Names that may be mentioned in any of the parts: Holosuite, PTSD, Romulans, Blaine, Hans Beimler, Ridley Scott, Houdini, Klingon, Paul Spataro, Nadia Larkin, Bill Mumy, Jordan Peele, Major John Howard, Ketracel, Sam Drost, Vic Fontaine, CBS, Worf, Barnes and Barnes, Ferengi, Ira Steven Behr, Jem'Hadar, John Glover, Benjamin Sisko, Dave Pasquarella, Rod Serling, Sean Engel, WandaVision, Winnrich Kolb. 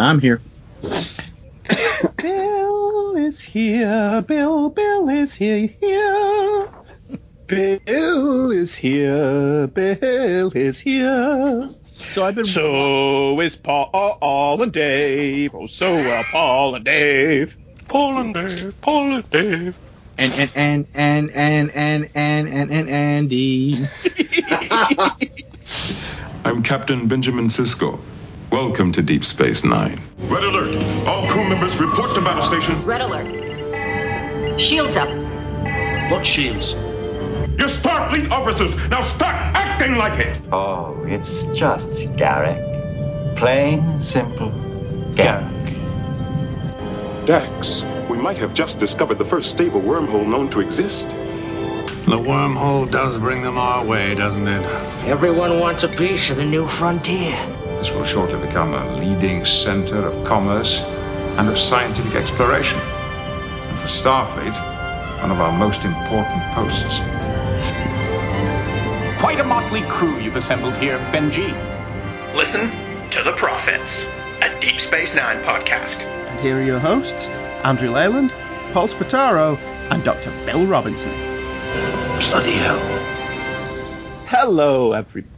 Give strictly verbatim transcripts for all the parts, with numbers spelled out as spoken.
I'm here. Bill is here. Bill, Bill is here. here. Bill is here. Bill is here. So I've been. So is Paul and Dave. Oh, so are Paul and Dave. Paul and Dave. Paul and Dave. And and and and and and and and and Andy. I'm Captain Benjamin Sisko. Welcome to Deep Space Nine. Red alert! All crew members report to battle stations. Red alert! Shields up. What shields? Your Star Fleet officers, now start acting like it! Oh, it's just Garrick. Plain, simple Garrick. Dax, we might have just discovered the first stable wormhole known to exist. The wormhole does bring them our way, doesn't it? Everyone wants a piece of the new frontier. This will shortly become a leading center of commerce and of scientific exploration. And for Starfleet, one of our most important posts. Quite a motley crew you've assembled here, Benji. Listen to the Prophets, a Deep Space Nine podcast. And here are your hosts, Andrew Leyland, Paul Spataro, and Doctor Bill Robinson. Bloody hell. Hello, everybody.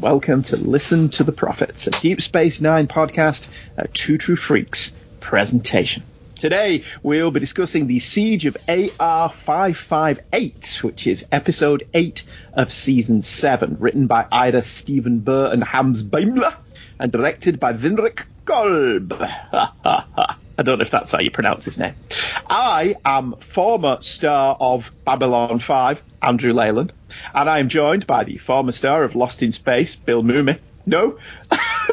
Welcome to Listen to the Prophets, a Deep Space Nine podcast, a Two True Freaks presentation. Today, we'll be discussing the Siege of A R five fifty-eight, which is episode eight of season seven, written by Ira Steven Behr and Hans Beimler, and directed by Winnrich Kolb. I don't know if that's how you pronounce his name. I am former star of Babylon five, Andrew Leyland. And I am joined by the former star of Lost in Space, Bill Mumy. No,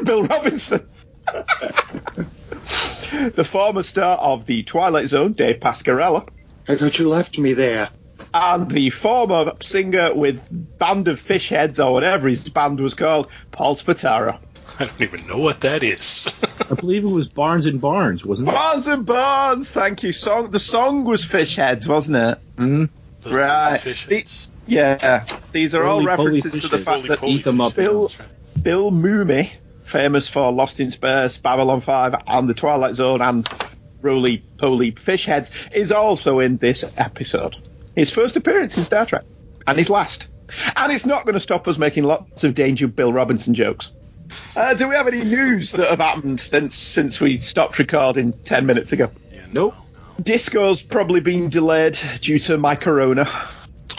Bill Robinson. The former star of The Twilight Zone, Dave Pasquarella. I thought you left me there. And the former singer with Band of Fish Heads, or whatever his band was called, Paul Spataro. I don't even know what that is. I believe it was Barnes and Barnes, wasn't it? Barnes and Barnes, thank you. Song, the song was Fish Heads, wasn't it? Mm-hmm. Right. Fish Yeah, these are holy, all references to the fact holy, that eat them up. Bill, Bill Mumy, famous for Lost in Space, Babylon five, and The Twilight Zone, and Roly Poly Fish Heads, is also in this episode. His first appearance in Star Trek, and his last. And it's not going to stop us making lots of Danger Bill Robinson jokes. Uh, do we have any news that have happened since since we stopped recording ten minutes ago? Yeah, no. Nope. Disco's probably been delayed due to my corona.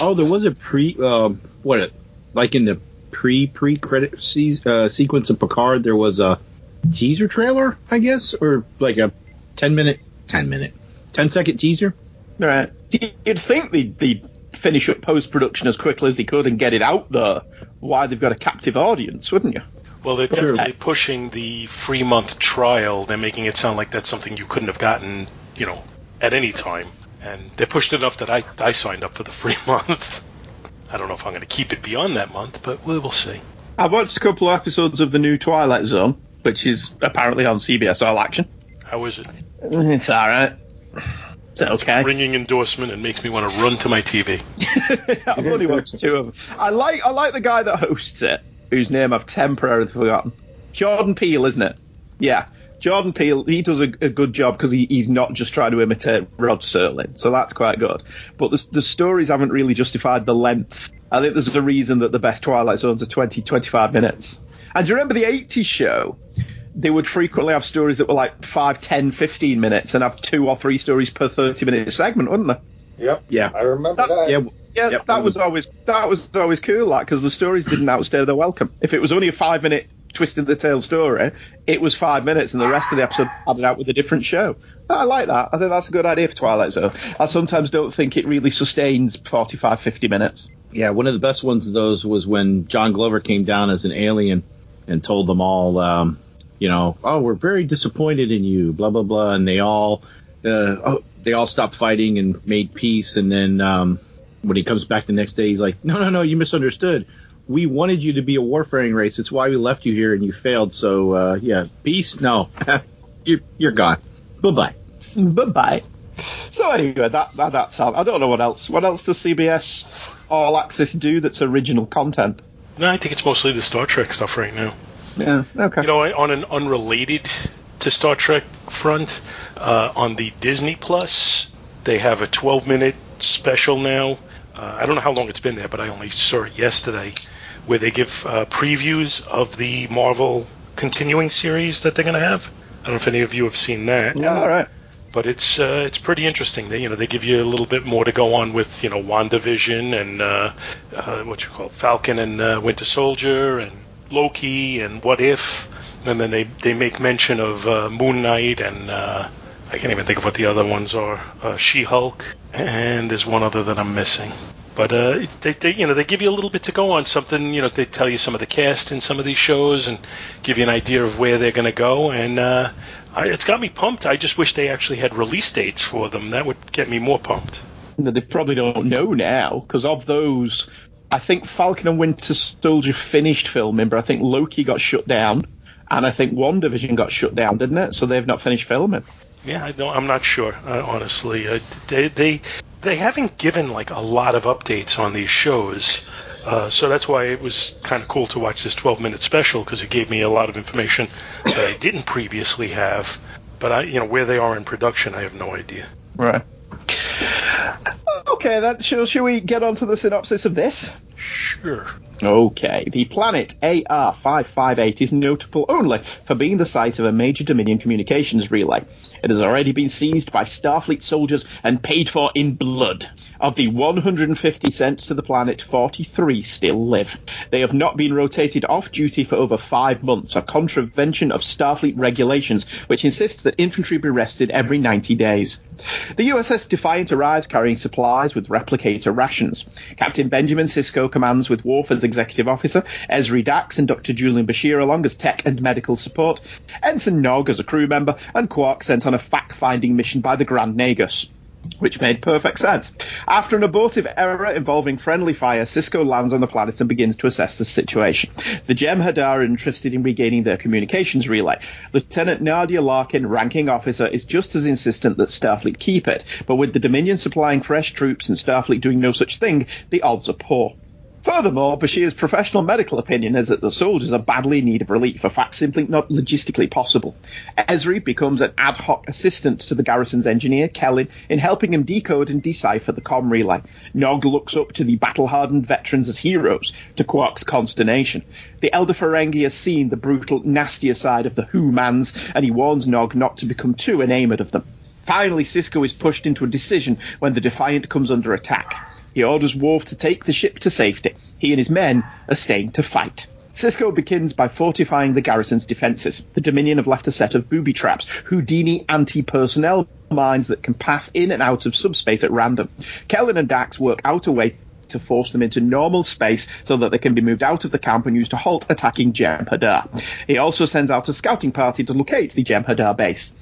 Oh, there was a pre, uh, what, like in the pre pre credit se- uh, sequence of Picard, there was a teaser trailer, I guess, or like a ten minute, ten minute, ten second teaser. All right. You'd think they'd, they'd finish up post production as quickly as they could and get it out there. Why they've got a captive audience, wouldn't you? Well, they're definitely sure. pushing the free month trial. They're making it sound like that's something you couldn't have gotten, you know, at any time. And they pushed enough that I, I signed up for the free month. I don't know if I'm going to keep it beyond that month, but we will see. I watched a couple of episodes of the new Twilight Zone, which is apparently on C B S All Action. How is it? It's all right. It's okay. It's a ringing endorsement and makes me want to run to my T V. I've only watched two of them. I like I like the guy that hosts it, whose name I've temporarily forgotten. Jordan Peele, isn't it? Yeah. Jordan Peele, he does a, a good job because he, he's not just trying to imitate Rod Serling, so that's quite good. But the, the stories haven't really justified the length. I think there's a reason that the best Twilight Zones are twenty, twenty-five minutes. And do you remember the eighties show? They would frequently have stories that were like five, ten, fifteen minutes and have two or three stories per thirty-minute segment, wouldn't they? Yep. Yeah. I remember that. that. Yeah. Yeah, yep, that was always that was always cool, like, because the stories didn't outstay their welcome. If it was only a five-minute twist of the tail story, it was five minutes, and the rest of the episode added out with a different show. I like that. I think that's a good idea for Twilight Zone. I sometimes don't think it really sustains forty-five, fifty minutes. Yeah, one of the best ones of those was when John Glover came down as an alien and told them all, um, you know, oh, we're very disappointed in you, blah, blah, blah, and they all, uh, oh, they all stopped fighting and made peace, and then... Um, when he comes back the next day, he's like, no, no, no, you misunderstood. We wanted you to be a warfaring race. It's why we left you here and you failed. So, uh, yeah, peace? No. you're, you're gone. Bye-bye. Bye-bye. So, anyway, that, that that's all. I don't know what else. What else does C B S All Access do that's original content? No, I think it's mostly the Star Trek stuff right now. Yeah, okay. You know, on an unrelated to Star Trek Front uh, on the Disney Plus. They have a twelve-minute special now. Uh, I don't know how long it's been there, but I only saw it yesterday, where they give uh, previews of the Marvel continuing series that they're going to have. I don't know if any of you have seen that. Yeah, all right. But it's uh, it's pretty interesting. They, you know, they give you a little bit more to go on with, you know, WandaVision and uh, uh, what you call it, Falcon and uh, Winter Soldier and Loki and What If. And then they, they make mention of uh, Moon Knight and uh, I can't even think of what the other ones are. Uh, She-Hulk, and there's one other that I'm missing. But uh, they, they, you know, they give you a little bit to go on something. You know, they tell you some of the cast in some of these shows and give you an idea of where they're going to go. And uh, I, it's got me pumped. I just wish they actually had release dates for them. That would get me more pumped. No, they probably don't know now, because of those, I think Falcon and Winter Soldier finished filming, but I think Loki got shut down, and I think WandaVision got shut down, didn't it? So they've not finished filming. Yeah, I don't, I'm not sure, uh, honestly. Uh, they. they They haven't given, like, a lot of updates on these shows, uh, so that's why it was kind of cool to watch this twelve-minute special, because it gave me a lot of information that I didn't previously have. But, I, you know, where they are in production, I have no idea. Right. Okay, that, shall, shall we get on to the synopsis of this? Sure. Okay. The planet A R five five eight is notable only for being the site of a major Dominion communications relay. It has already been seized by Starfleet soldiers and paid for in blood. Of the one hundred fifty sent to the planet, forty-three still live. They have not been rotated off duty for over five months, a contravention of Starfleet regulations, which insists that infantry be rested every ninety days. The U S S Defiant arrives carrying supplies with replicator rations. Captain Benjamin Sisko commands with Worf as executive officer, Ezri Dax and Doctor Julian Bashir along as tech and medical support, Ensign Nog as a crew member, and Quark sent on a fact-finding mission by the Grand Nagus. Which made perfect sense. After an abortive error involving friendly fire, Sisko lands on the planet and begins to assess the situation. The Jem'Hadar are interested in regaining their communications relay. Lieutenant Nadia Larkin, ranking officer, is just as insistent that Starfleet keep it, but with the Dominion supplying fresh troops and Starfleet doing no such thing, the odds are poor. Furthermore, Bashir's professional medical opinion is that the soldiers are badly in need of relief, a fact simply not logistically possible. Ezri becomes an ad hoc assistant to the garrison's engineer, Kellen, in helping him decode and decipher the comm relay. Nog looks up to the battle-hardened veterans as heroes, to Quark's consternation. The elder Ferengi has seen the brutal, nastier side of the Who-mans, and he warns Nog not to become too enamored of them. Finally, Sisko is pushed into a decision when the Defiant comes under attack. He orders Worf to take the ship to safety. He and his men are staying to fight. Sisko begins by fortifying the garrison's defences. The Dominion have left a set of booby traps, Houdini anti-personnel mines that can pass in and out of subspace at random. Kellen and Dax work out a way to force them into normal space so that they can be moved out of the camp and used to halt attacking Jem'Hadar. He also sends out a scouting party to locate the Jem'Hadar base.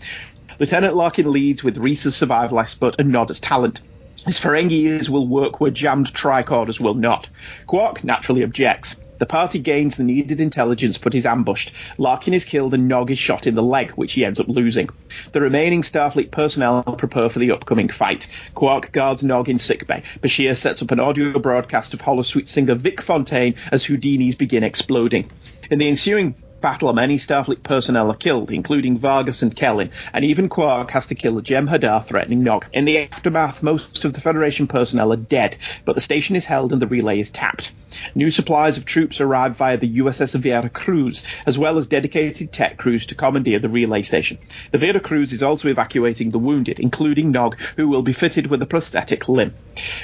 Lieutenant Larkin leads with Reese's survival expert and Nod as talent. His Ferengi ears will work where jammed tricorders will not. Quark naturally objects. The party gains the needed intelligence but is ambushed. Larkin is killed and Nog is shot in the leg, which he ends up losing. The remaining Starfleet personnel prepare for the upcoming fight. Quark guards Nog in sickbay. Bashir sets up an audio broadcast of Holosuite singer Vic Fontaine as Houdinis begin exploding. In the ensuing battle, many Starfleet personnel are killed, including Vargas and Kellen, and even Quark has to kill a Jem'Hadar threatening Nog. In the aftermath, most of the Federation personnel are dead, but the station is held and the relay is tapped. New supplies of troops arrive via the U S S Vera Cruz, as well as dedicated tech crews to commandeer the relay station. The Vera Cruz is also evacuating the wounded, including Nog, who will be fitted with a prosthetic limb.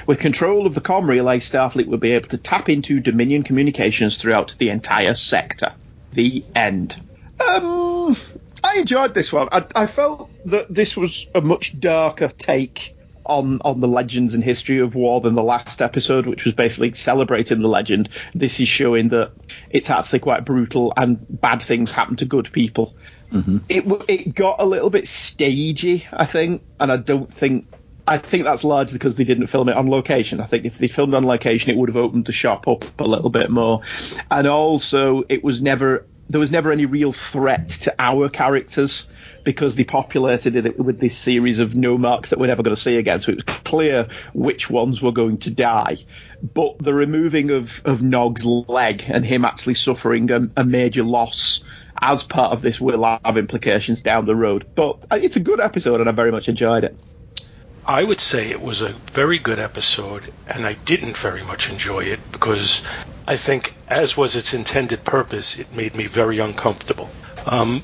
With control of the comm relay, Starfleet will be able to tap into Dominion communications throughout the entire sector. The end. Um, I enjoyed this one. I, I felt that this was a much darker take on, on the legends and history of war than the last episode, which was basically celebrating the legend. This is showing that it's actually quite brutal and bad things happen to good people. Mm-hmm. It it got a little bit stagey, I think, and I don't think... I think that's largely because they didn't film it on location. I think if they filmed on location, it would have opened the shop up a little bit more. And also, it was never there was never any real threat to our characters because they populated it with this series of no marks that we're never going to see again. So it was clear which ones were going to die. But the removing of, of Nog's leg and him actually suffering a, a major loss as part of this will have implications down the road. But it's a good episode, and I very much enjoyed it. I would say it was a very good episode, and I didn't very much enjoy it because I think, as was its intended purpose, it made me very uncomfortable. Um,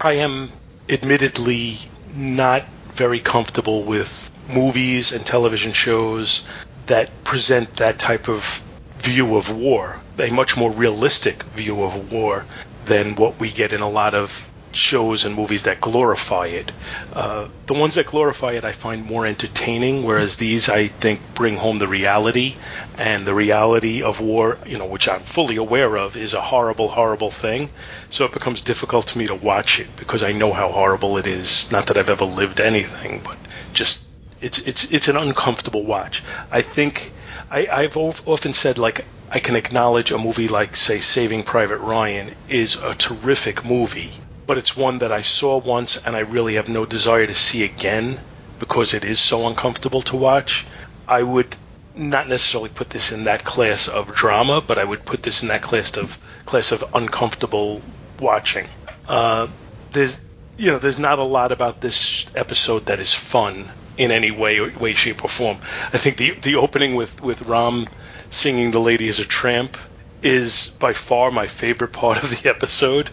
I am admittedly not very comfortable with movies and television shows that present that type of view of war, a much more realistic view of war than what we get in a lot of shows and movies that glorify it. Uh, the ones that glorify it I find more entertaining, whereas these, I think, bring home the reality, and the reality of war, you know, which I'm fully aware of, is a horrible, horrible thing. So it becomes difficult to me to watch it because I know how horrible it is. Not that I've ever lived anything, but just it's it's it's an uncomfortable watch. I think I, I've often said, like, I can acknowledge a movie like, say, Saving Private Ryan is a terrific movie, but it's one that I saw once and I really have no desire to see again because it is so uncomfortable to watch. I would not necessarily put this in that class of drama, but I would put this in that class of class of uncomfortable watching. Uh, there's, you know, there's not a lot about this episode that is fun in any way, way, shape, or form. I think the the opening with with Ram singing "The Lady Is a Tramp" is by far my favorite part of the episode.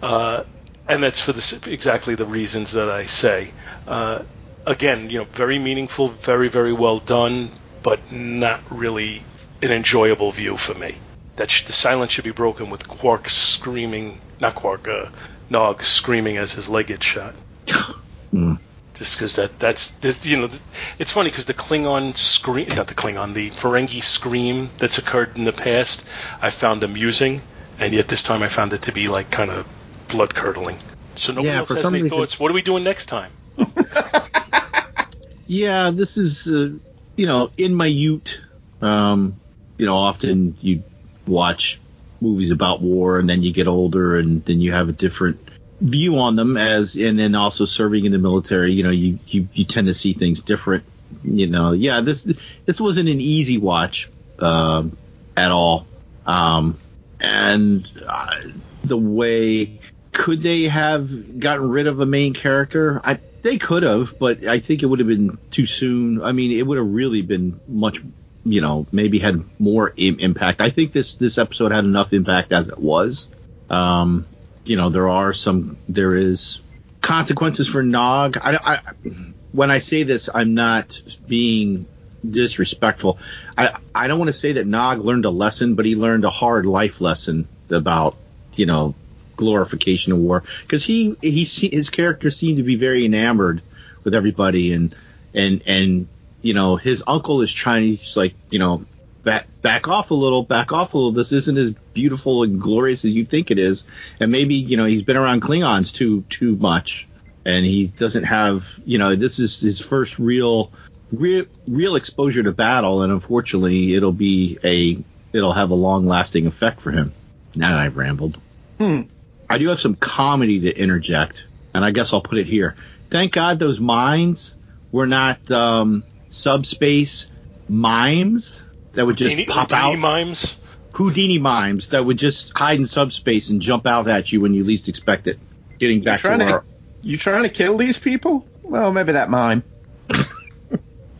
Uh, And that's for the, exactly the reasons that I say. Uh, again, you know, very meaningful, very, very well done, but not really an enjoyable view for me. That sh- the silence should be broken with Quark screaming, not Quark, uh, Nog screaming as his leg gets shot. Mm. Just because that, that's, that, you know, it's funny because the Klingon scream, not the Klingon, the Ferengi scream that's occurred in the past, I found amusing, and yet this time I found it to be like kind of blood curdling. So nobody yeah, else has any reason. Thoughts. What are we doing next time? Yeah, this is, uh, you know, in my ute. Um, you know, often you watch movies about war, and then you get older, and then you have a different view on them. As and then also serving in the military, you know, you you, you tend to see things different. You know, yeah, this this wasn't an easy watch uh, at all, um, and uh, the way. Could they have gotten rid of a main character? I, they could have, but I think it would have been too soon. I mean, it would have really been much, you know, maybe had more im- impact. I think this, this episode had enough impact as it was. Um, you know, there are some, there is consequences for Nog. I, I, when I say this, I'm not being disrespectful. I, I don't want to say that Nog learned a lesson, but he learned a hard life lesson about, you know, glorification of war, because he he his character seemed to be very enamored with everybody, and and and you know, his uncle is trying, he's like, you know, back back off a little, back off a little. This isn't as beautiful and glorious as you think it is, and maybe, you know, he's been around Klingons too too much, and he doesn't have, you know, this is his first real real real exposure to battle, and unfortunately, it'll be a it'll have a long lasting effect for him. Now that I've rambled. Hmm. I do have some comedy to interject, and I guess I'll put it here. Thank God those mines were not um, subspace mimes that would just Houdini, pop Houdini out. Houdini mimes? Houdini mimes that would just hide in subspace and jump out at you when you least expect it. Getting you're back to our... You trying to kill these people? Well, maybe that mime.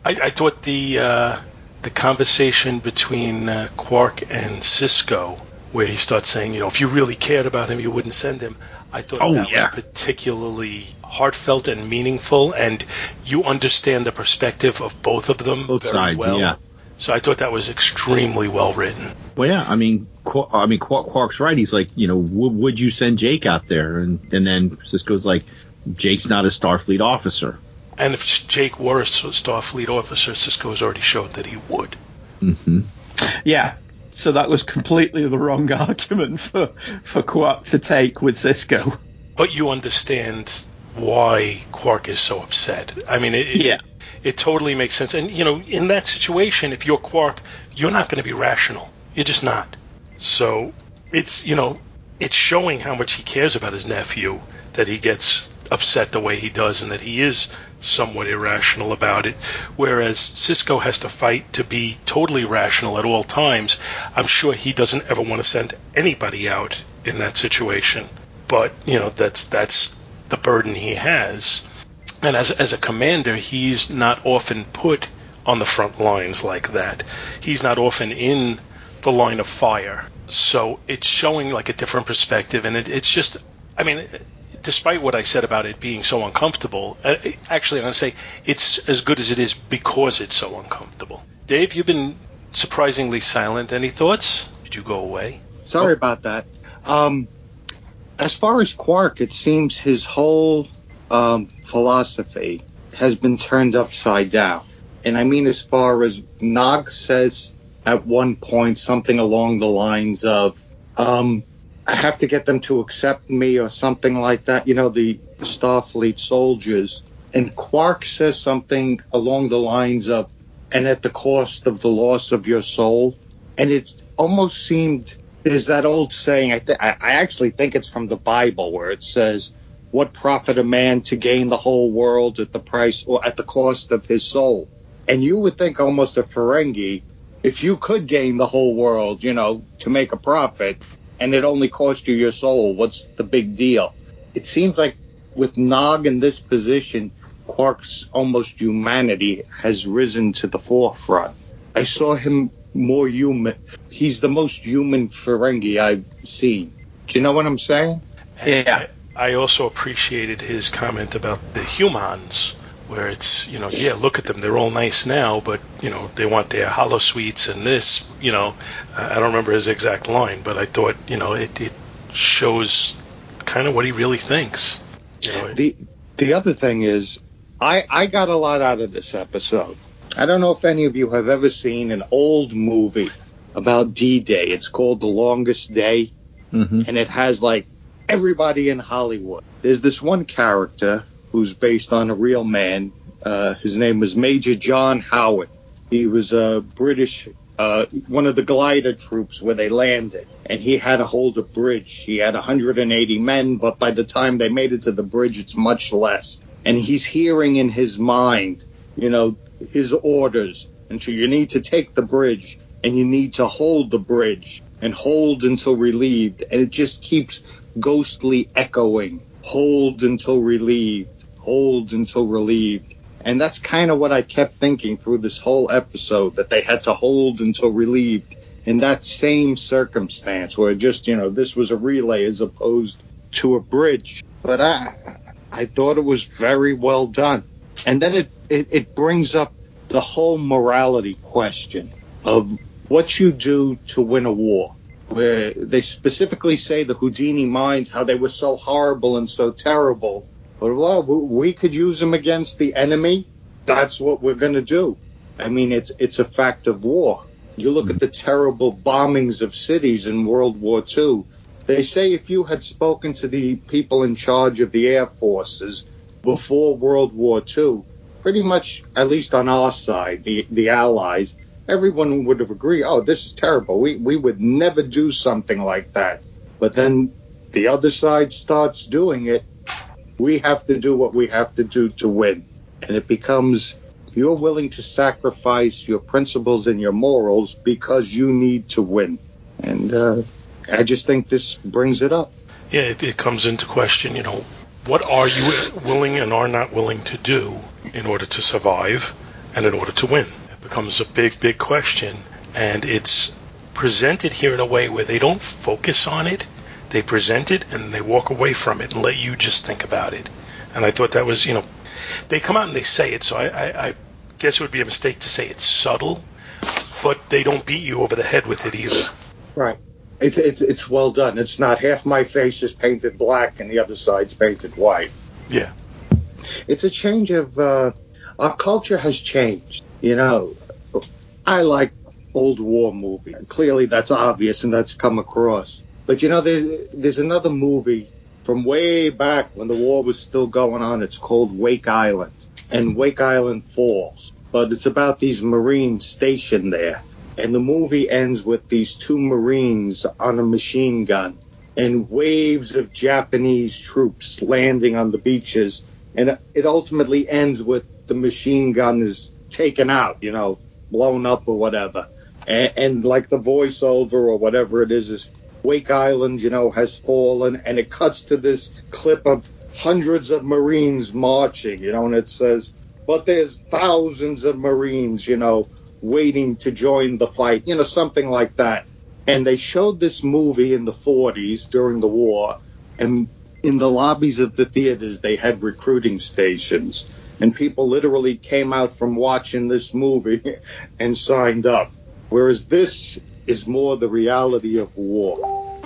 I, I thought the, uh, the conversation between uh, Quark and Sisko, where he starts saying, you know, if you really cared about him, you wouldn't send him. I thought oh, that yeah. was particularly heartfelt and meaningful, and you understand the perspective of both of them both very sides, well. Yeah. So I thought that was extremely well written. Well, yeah, I mean, Qu- I mean, Quark, Quark's right. He's like, you know, w- would you send Jake out there? And and then Sisko's like, Jake's not a Starfleet officer. And if Jake were a Starfleet officer, Sisko has already showed that he would. Mm-hmm. Yeah. So that was completely the wrong argument for, for Quark to take with Sisko. But you understand why Quark is so upset. I mean, it, yeah. it, it totally makes sense. And, you know, in that situation, if you're Quark, you're not going to be rational. You're just not. So it's, you know, it's showing how much he cares about his nephew that he gets upset the way he does and that he is somewhat irrational about it, whereas Sisko has to fight to be totally rational at all times. I'm sure he doesn't ever want to send anybody out in that situation, but you know that's that's the burden he has. And as as a commander, he's not often put on the front lines like that. He's not often in the line of fire. So it's showing like a different perspective, and it, it's just, I mean, despite what I said about it being so uncomfortable, actually I'm going to say it's as good as it is because it's so uncomfortable. Dave, you've been surprisingly silent. Any thoughts? Did you go away? Sorry oh. about that. Um, as far as Quark, it seems his whole um, philosophy has been turned upside down. And I mean as far as Nog says at one point something along the lines of, um, I have to get them to accept me or something like that, you know, the Starfleet soldiers. And Quark says something along the lines of, and at the cost of the loss of your soul. And it almost seemed, there's that old saying, I, th- I actually think it's from the Bible, where it says, what profit a man to gain the whole world at the price or at the cost of his soul? And you would think almost a Ferengi, if you could gain the whole world, you know, to make a profit, and it only cost you your soul, what's the big deal? It seems like with Nog in this position, Quark's almost humanity has risen to the forefront. I saw him more human. He's the most human Ferengi I've seen. Do you know what I'm saying? Yeah. I also appreciated his comment about the humans, where it's, you know, yeah, look at them. They're all nice now, but, you know, they want their hollow suites and this, you know. I don't remember his exact line, but I thought, you know, it, it shows kind of what he really thinks. You know, the the other thing is, I, I got a lot out of this episode. I don't know if any of you have ever seen an old movie about D-Day. It's called The Longest Day, mm-hmm. and it has, like, everybody in Hollywood. There's this one character who's based on a real man. Uh, his name was Major John Howard. He was a British, uh, one of the glider troops where they landed, and he had to hold a bridge. He had one hundred eighty men, but by the time they made it to the bridge, it's much less. And he's hearing in his mind, you know, his orders. And so you need to take the bridge, and you need to hold the bridge, and hold until relieved. And it just keeps ghostly echoing, hold until relieved, hold until relieved. And that's kind of what I kept thinking through this whole episode, that they had to hold until relieved in that same circumstance, where just, you know, this was a relay as opposed to a bridge. But I I thought it was very well done. And then it, it, it brings up the whole morality question of what you do to win a war, where they specifically say the Houdini minds, how they were so horrible and so terrible. But, well, we could use them against the enemy. That's what we're going to do. I mean, it's it's a fact of war. You look at the terrible bombings of cities in World War Two. They say if you had spoken to the people in charge of the air forces before World War Two, pretty much, at least on our side, the, the Allies, everyone would have agreed, oh, this is terrible. We we would never do something like that. But then the other side starts doing it. We have to do what we have to do to win. And it becomes, you're willing to sacrifice your principles and your morals because you need to win. And uh, I just think this brings it up. Yeah, it, it comes into question, you know, what are you willing and are not willing to do in order to survive and in order to win? Becomes a big, big question, and it's presented here in a way where they don't focus on it. They present it, and they walk away from it and let you just think about it. And I thought that was, you know, they come out and they say it, so I, I, I guess it would be a mistake to say it's subtle, but they don't beat you over the head with it either. Right. It's, it's, it's well done. It's not half my face is painted black and the other side's painted white. Yeah. It's a change of, uh, our culture has changed. You know, I like old war movies. Clearly, that's obvious, and that's come across. But, you know, there's, there's another movie from way back when the war was still going on. It's called Wake Island, and Wake Island Falls. But it's about these Marines stationed there. And the movie ends with these two Marines on a machine gun and waves of Japanese troops landing on the beaches. And it ultimately ends with the machine gun is taken out, you know, blown up or whatever, and, and like the voiceover or whatever it is is Wake Island, you know, has fallen, and it cuts to this clip of hundreds of Marines marching, you know, and it says, but there's thousands of Marines, you know, waiting to join the fight, you know, something like that. And they showed this movie in the forties during the war, and in the lobbies of the theaters, they had recruiting stations, and people literally came out from watching this movie and signed up. Whereas this is more the reality of war.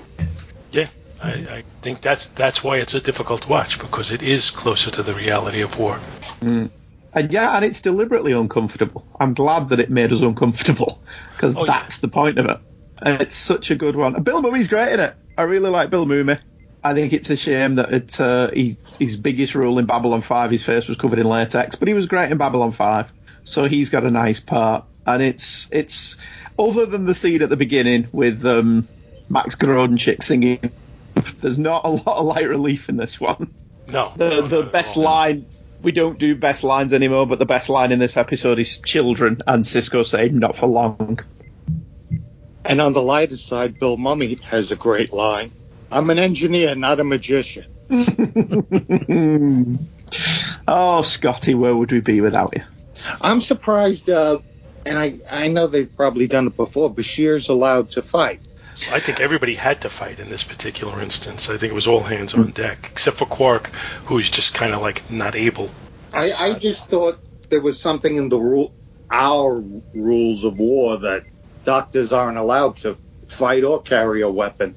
Yeah, I, I think that's that's why it's a difficult watch, because it is closer to the reality of war. Mm. And yeah, and it's deliberately uncomfortable. I'm glad that it made us uncomfortable, because oh, that's yeah. the point of it. And it's such a good one. And Bill Mumy's great in it. I really like Bill Mumy. I think it's a shame that it, uh, he, his biggest role in Babylon five, his face was covered in latex, but he was great in Babylon five, so he's got a nice part. And it's, it's other than the scene at the beginning with um, Max Grodnchick singing, there's not a lot of light relief in this one. No. The, the best line, we don't do best lines anymore, but the best line in this episode is children, and Cisco said, not for long. And on the lighter side, Bill Mumy has a great line. I'm an engineer, not a magician. Oh, Scotty, where would we be without you? I'm surprised, uh, and I, I know they've probably done it before, Bashir's allowed to fight. I think everybody had to fight in this particular instance. I think it was all hands on deck, except for Quark, who's just kind of, like, not able. I, I just thought there was something in the rule, our rules of war that doctors aren't allowed to fight or carry a weapon.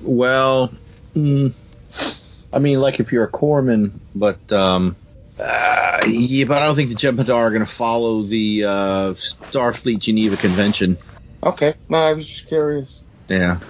Well, I mean, like if you're a corpsman, but um, uh, yeah, but I don't think the Jem'Hadar are going to follow the uh, Starfleet Geneva Convention. Okay, no, I was just curious. Yeah.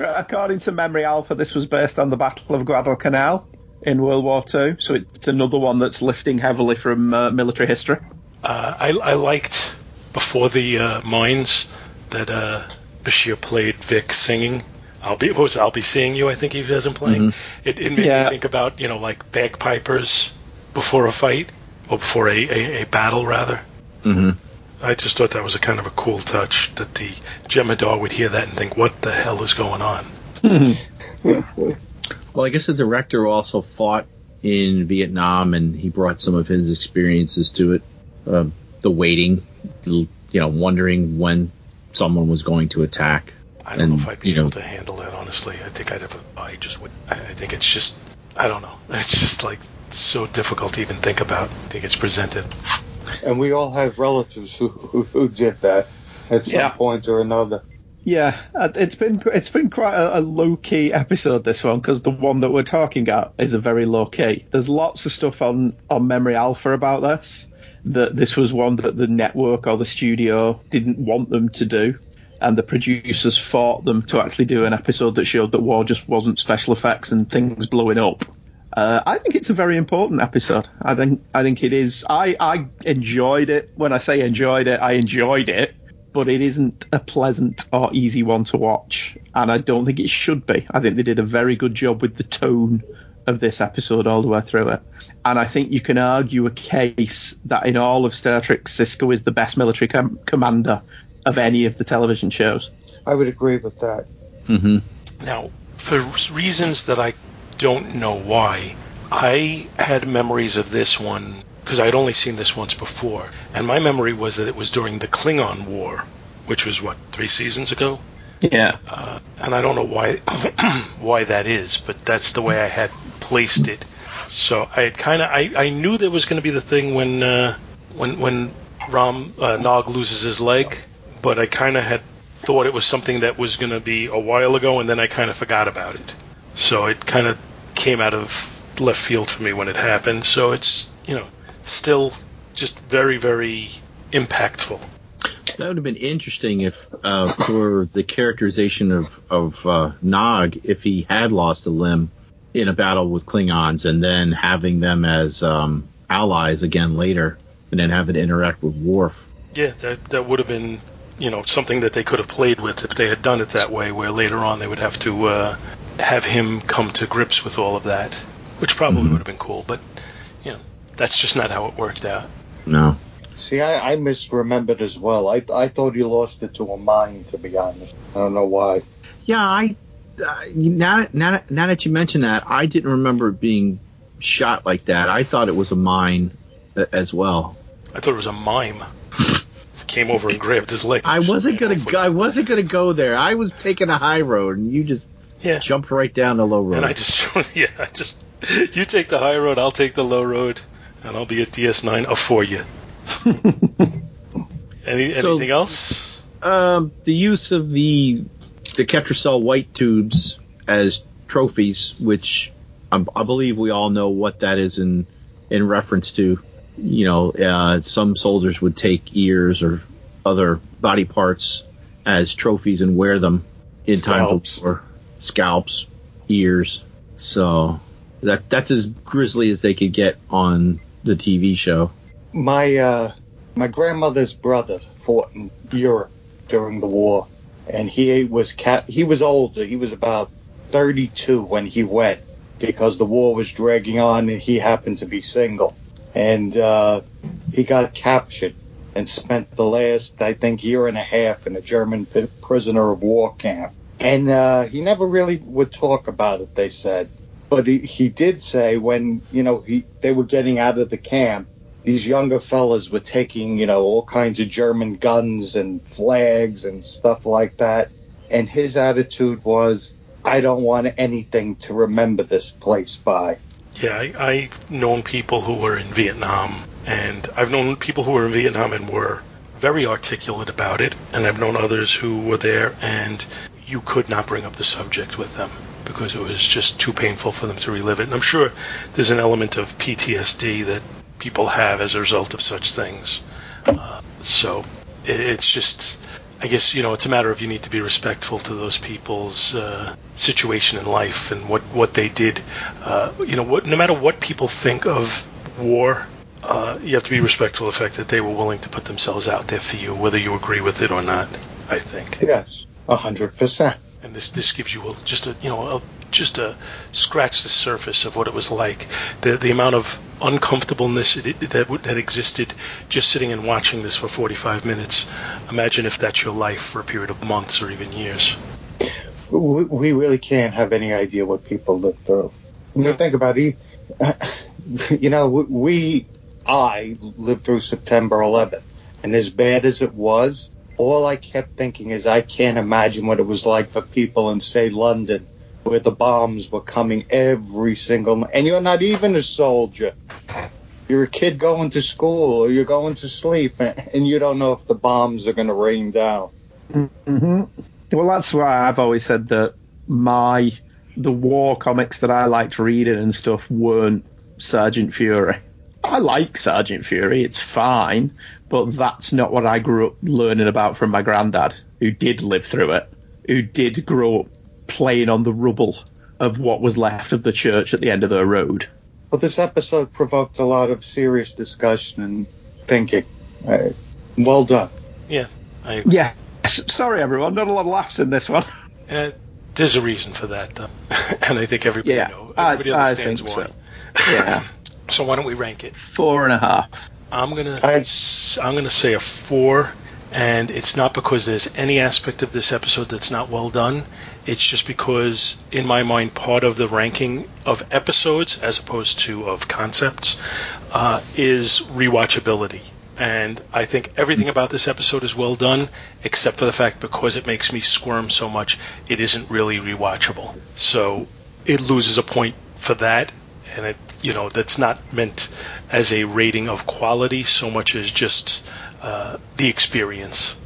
According to Memory Alpha, this was based on the Battle of Guadalcanal in World War Two, so it's another one that's lifting heavily from uh, military history. Uh, I, I liked before the uh, mines that. Uh, Bashir played Vic singing. I'll be what was it? I'll be seeing you. I think he has him playing. Mm-hmm. It, it made yeah. me think about, you know, like bagpipers before a fight or before a, a, a battle rather. Mm-hmm. I just thought that was a kind of a cool touch that the Jem'Hadar would hear that and think, "What the hell is going on?" Well, I guess the director also fought in Vietnam, and he brought some of his experiences to it. Uh, the waiting, you know, wondering when someone was going to attack. I don't and, know if I'd be you know, able to handle that, honestly. I think I'd have a, I just would I think it's just I don't know. It's just like so difficult to even think about. I think it's presented. And we all have relatives who who, who did that at some yeah. point or another. Yeah, it's been it's been quite a, a low key episode, this one, because the one that we're talking about is a very low key. There's lots of stuff on on Memory Alpha about this. That this was one that the network or the studio didn't want them to do, and the producers fought them to actually do an episode that showed that war just wasn't special effects and things blowing up. Uh, I think it's a very important episode. I think I think it is. I, I enjoyed it. When I say enjoyed it, I enjoyed it, but it isn't a pleasant or easy one to watch, and I don't think it should be. I think they did a very good job with the tone of this episode all the way through it. And I think you can argue a case that in all of Star Trek, Sisko is the best military com- commander of any of the television shows. I would agree with that. Mm-hmm. Now, for reasons that I don't know why, I had memories of this one, because I'd only seen this once before, and my memory was that it was during the Klingon War, which was, what, three seasons ago? Yeah. Uh, and I don't know why why that is, but that's the way I had placed it. So I had kind of I, I knew there was going to be the thing when uh, when when Ram uh, Nog loses his leg, but I kind of had thought it was something that was going to be a while ago, and then I kind of forgot about it. So it kind of came out of left field for me when it happened. So it's, you know, still just very, very impactful. That would have been interesting if, uh, for the characterization of of uh, Nog, if he had lost a limb in a battle with Klingons, and then having them as um, allies again later, and then have it interact with Worf. Yeah, that that would have been, you know, something that they could have played with if they had done it that way, where later on they would have to uh, have him come to grips with all of that, which probably mm-hmm. would have been cool. But you know, that's just not how it worked out. No. See, I, I misremembered as well. I I thought you lost it to a mine, to be honest. I don't know why. Yeah, I uh, now, now, now that you mention that, I didn't remember it being shot like that. I thought it was a mine as well. I thought it was a mime. Came over and grabbed his leg. I wasn't gonna. Go, I wasn't gonna go there. I was taking a high road, and you just yeah. jumped right down the low road. And I just yeah, I just you take the high road, I'll take the low road, and I'll be at D S nine up for you. Any, so, anything else? Um, the use of the the Ketracel white tubes as trophies, which I, I believe we all know what that is in in reference to. You know, uh, some soldiers would take ears or other body parts as trophies and wear them in scalps. Time for scalps, ears. So that that's as grisly as they could get on the T V show. My uh, my grandmother's brother fought in Europe during the war, and he was cap- he was older. He was about thirty-two when he went because the war was dragging on, and he happened to be single. And uh, he got captured and spent the last, I think, year and a half in a German p- prisoner of war camp. And uh, he never really would talk about it, they said. But he, he did say when, you know, he they were getting out of the camp, these younger fellas were taking, you know, all kinds of German guns and flags and stuff like that. And his attitude was, I don't want anything to remember this place by. Yeah, I, I've known people who were in Vietnam, and I've known people who were in Vietnam and were very articulate about it, and I've known others who were there, and you could not bring up the subject with them because it was just too painful for them to relive it. And I'm sure there's an element of P T S D that people have as a result of such things. Uh, so it, it's just, I guess, you know, it's a matter of you need to be respectful to those people's uh, situation in life and what, what they did. Uh, you know, what, no matter what people think of war, uh, you have to be respectful of the fact that they were willing to put themselves out there for you, whether you agree with it or not, I think. Yes, one hundred percent. And this this gives you a, just a, you know, a, just a scratch the surface of what it was like. The the amount of uncomfortableness it, that that existed just sitting and watching this for forty-five minutes. Imagine if that's your life for a period of months or even years. We, we really can't have any idea what people lived through. When you yeah. think about it, you know, we, I lived through September eleventh. And as bad as it was, all I kept thinking is I can't imagine what it was like for people in, say, London, where the bombs were coming every single night. And you're not even a soldier. You're a kid going to school or you're going to sleep, and you don't know if the bombs are going to rain down. Mm-hmm. Well, that's why I've always said that my the war comics that I liked reading and stuff weren't Sergeant Fury. I like Sergeant Fury. It's fine. But that's not what I grew up learning about from my granddad, who did live through it, who did grow up playing on the rubble of what was left of the church at the end of their road. Well, this episode provoked a lot of serious discussion and thinking. Uh, well done. Yeah. I agree. Yeah. Sorry, everyone. Not a lot of laughs in this one. Uh, there's a reason for that, though. And I think everybody yeah, knows. Everybody I, understands I think one. So. Yeah. So why don't we rank it? Four and a half. I'm gonna I, I'm gonna say a four, and it's not because there's any aspect of this episode that's not well done. It's just because, in my mind, part of the ranking of episodes as opposed to of concepts uh, is rewatchability. And I think everything about this episode is well done, except for the fact because it makes me squirm so much, it isn't really rewatchable. So it loses a point for that. And it, you know, that's not meant as a rating of quality so much as just uh, the experience.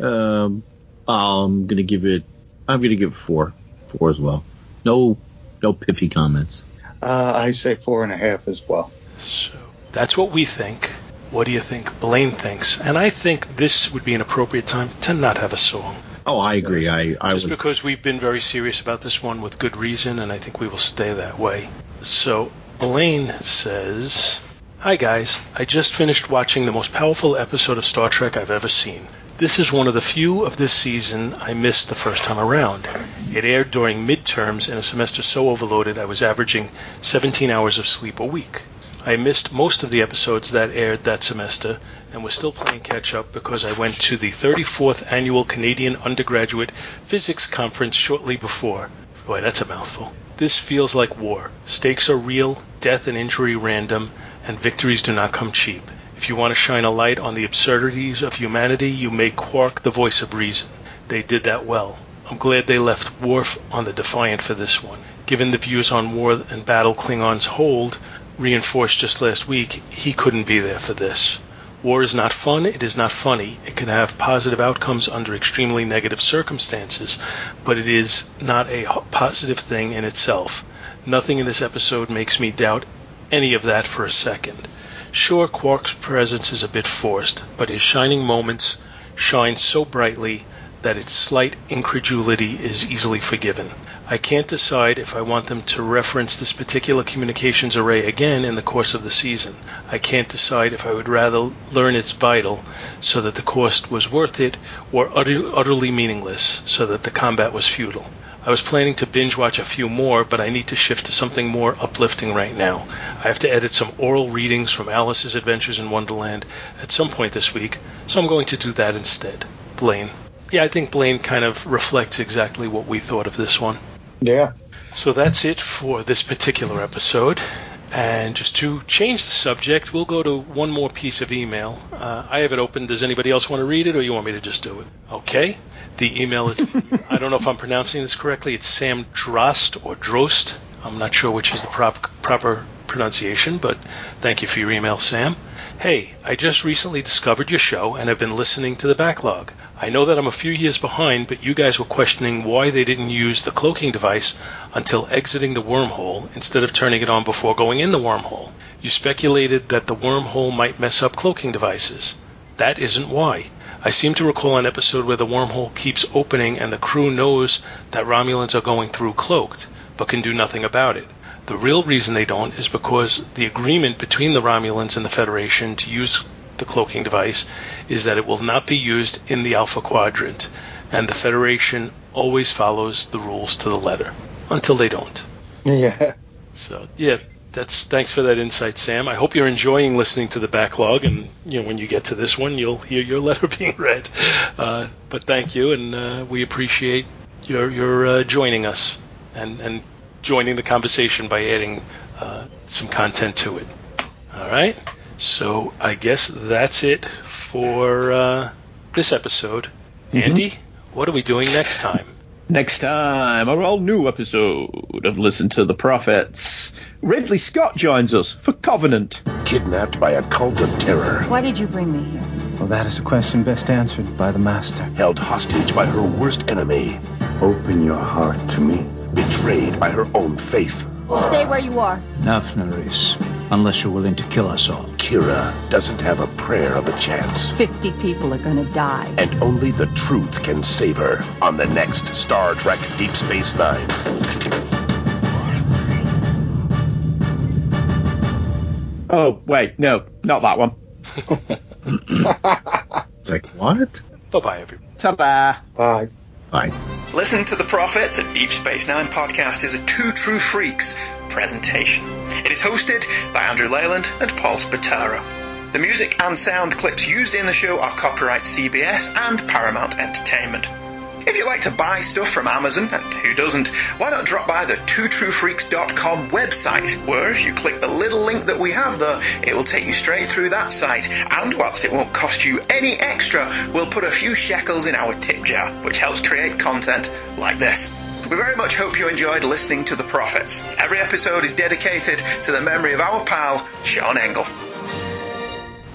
Um, I'm gonna give it. I'm gonna give it four, four as well. No, no piffy comments. Uh, I say four and a half as well. So that's what we think. What do you think Blaine thinks? And I think this would be an appropriate time to not have a song. Oh, I agree. I, I just was... because we've been very serious about this one with good reason, and I think we will stay that way. So Blaine says, "Hi guys, I just finished watching the most powerful episode of Star Trek I've ever seen. This is one of the few of this season I missed the first time around. It aired during midterms in a semester so overloaded I was averaging seventeen hours of sleep a week. I missed most of the episodes that aired that semester and was still playing catch-up because I went to the thirty-fourth Annual Canadian Undergraduate Physics Conference shortly before. Boy, that's a mouthful. This feels like war. Stakes are real, death and injury random, and victories do not come cheap. If you want to shine a light on the absurdities of humanity, you may Quark the voice of reason. They did that well. I'm glad they left Worf on the Defiant for this one. Given the views on war and battle Klingons hold, reinforced just last week, he couldn't be there for this. War is not fun, it is not funny. It can have positive outcomes under extremely negative circumstances, but it is not a positive thing in itself. Nothing in this episode makes me doubt any of that for a second. Sure, Quark's presence is a bit forced, but his shining moments shine so brightly that its slight incredulity is easily forgiven. I can't decide if I want them to reference this particular communications array again in the course of the season. I can't decide if I would rather learn it's vital so that the cost was worth it, or utter- utterly meaningless so that the combat was futile. I was planning to binge watch a few more, but I need to shift to something more uplifting right now. I have to edit some oral readings from Alice's Adventures in Wonderland at some point this week, so I'm going to do that instead. Blaine. Yeah, I think Blaine kind of reflects exactly what we thought of this one. Yeah. So that's it for this particular episode. And just to change the subject, we'll go to one more piece of email. Uh, I have it open. Does anybody else want to read it, or you want me to just do it? Okay. The email is, I don't know if I'm pronouncing this correctly, it's Sam Drost or Drost. I'm not sure which is the prop, proper pronunciation, but thank you for your email, Sam. Hey, I just recently discovered your show and have been listening to the backlog. I know that I'm a few years behind, but you guys were questioning why they didn't use the cloaking device until exiting the wormhole instead of turning it on before going in the wormhole. You speculated that the wormhole might mess up cloaking devices. That isn't why. I seem to recall an episode where the wormhole keeps opening and the crew knows that Romulans are going through cloaked, but can do nothing about it. The real reason they don't is because the agreement between the Romulans and the Federation to use the cloaking device is that it will not be used in the Alpha Quadrant, and the Federation always follows the rules to the letter until they don't. Yeah. So, yeah, that's thanks for that insight, Sam. I hope you're enjoying listening to the backlog, and you know when you get to this one, you'll hear your letter being read. Uh, but thank you, and uh, we appreciate your your uh, joining us and and. joining the conversation by adding uh, some content to it. All right, so I guess that's it for uh, this episode. Mm-hmm. Andy, what are we doing next time? Next time, our all-new episode of Listen to the Prophets. Ridley Scott joins us for Covenant. Kidnapped by a cult of terror. Why did you bring me here? Well, that is a question best answered by the Master. Held hostage by her worst enemy. Open your heart to me. Betrayed by her own faith. Stay where you are. Enough, Nerys. Unless you're willing to kill us all. Kira doesn't have a prayer of a chance. Fifty people are gonna die. And only the truth can save her on the next Star Trek Deep Space Nine. Oh, wait, no, not that one. It's like, what? Bye-bye, everyone. Ta-bye. Bye. Bye. Listen to the Prophets, a Deep Space Nine podcast, is a Two True Freaks presentation. It is hosted by Andrew Leyland and Paul Spataro. The music and sound clips used in the show are copyright C B S and Paramount Entertainment. If you like to buy stuff from Amazon, and who doesn't, why not drop by the two true freaks dot com website, where if you click the little link that we have there, it will take you straight through that site, and whilst it won't cost you any extra, we'll put a few shekels in our tip jar, which helps create content like this. We very much hope you enjoyed listening to The Prophets. Every episode is dedicated to the memory of our pal, Sean Engel.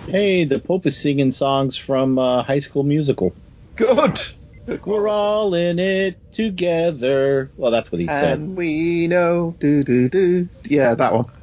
Hey, the Pope is singing songs from uh, High School Musical. Good! We're all in it together. Well, that's what he and said. And we know. Do, do, do. Yeah, that one.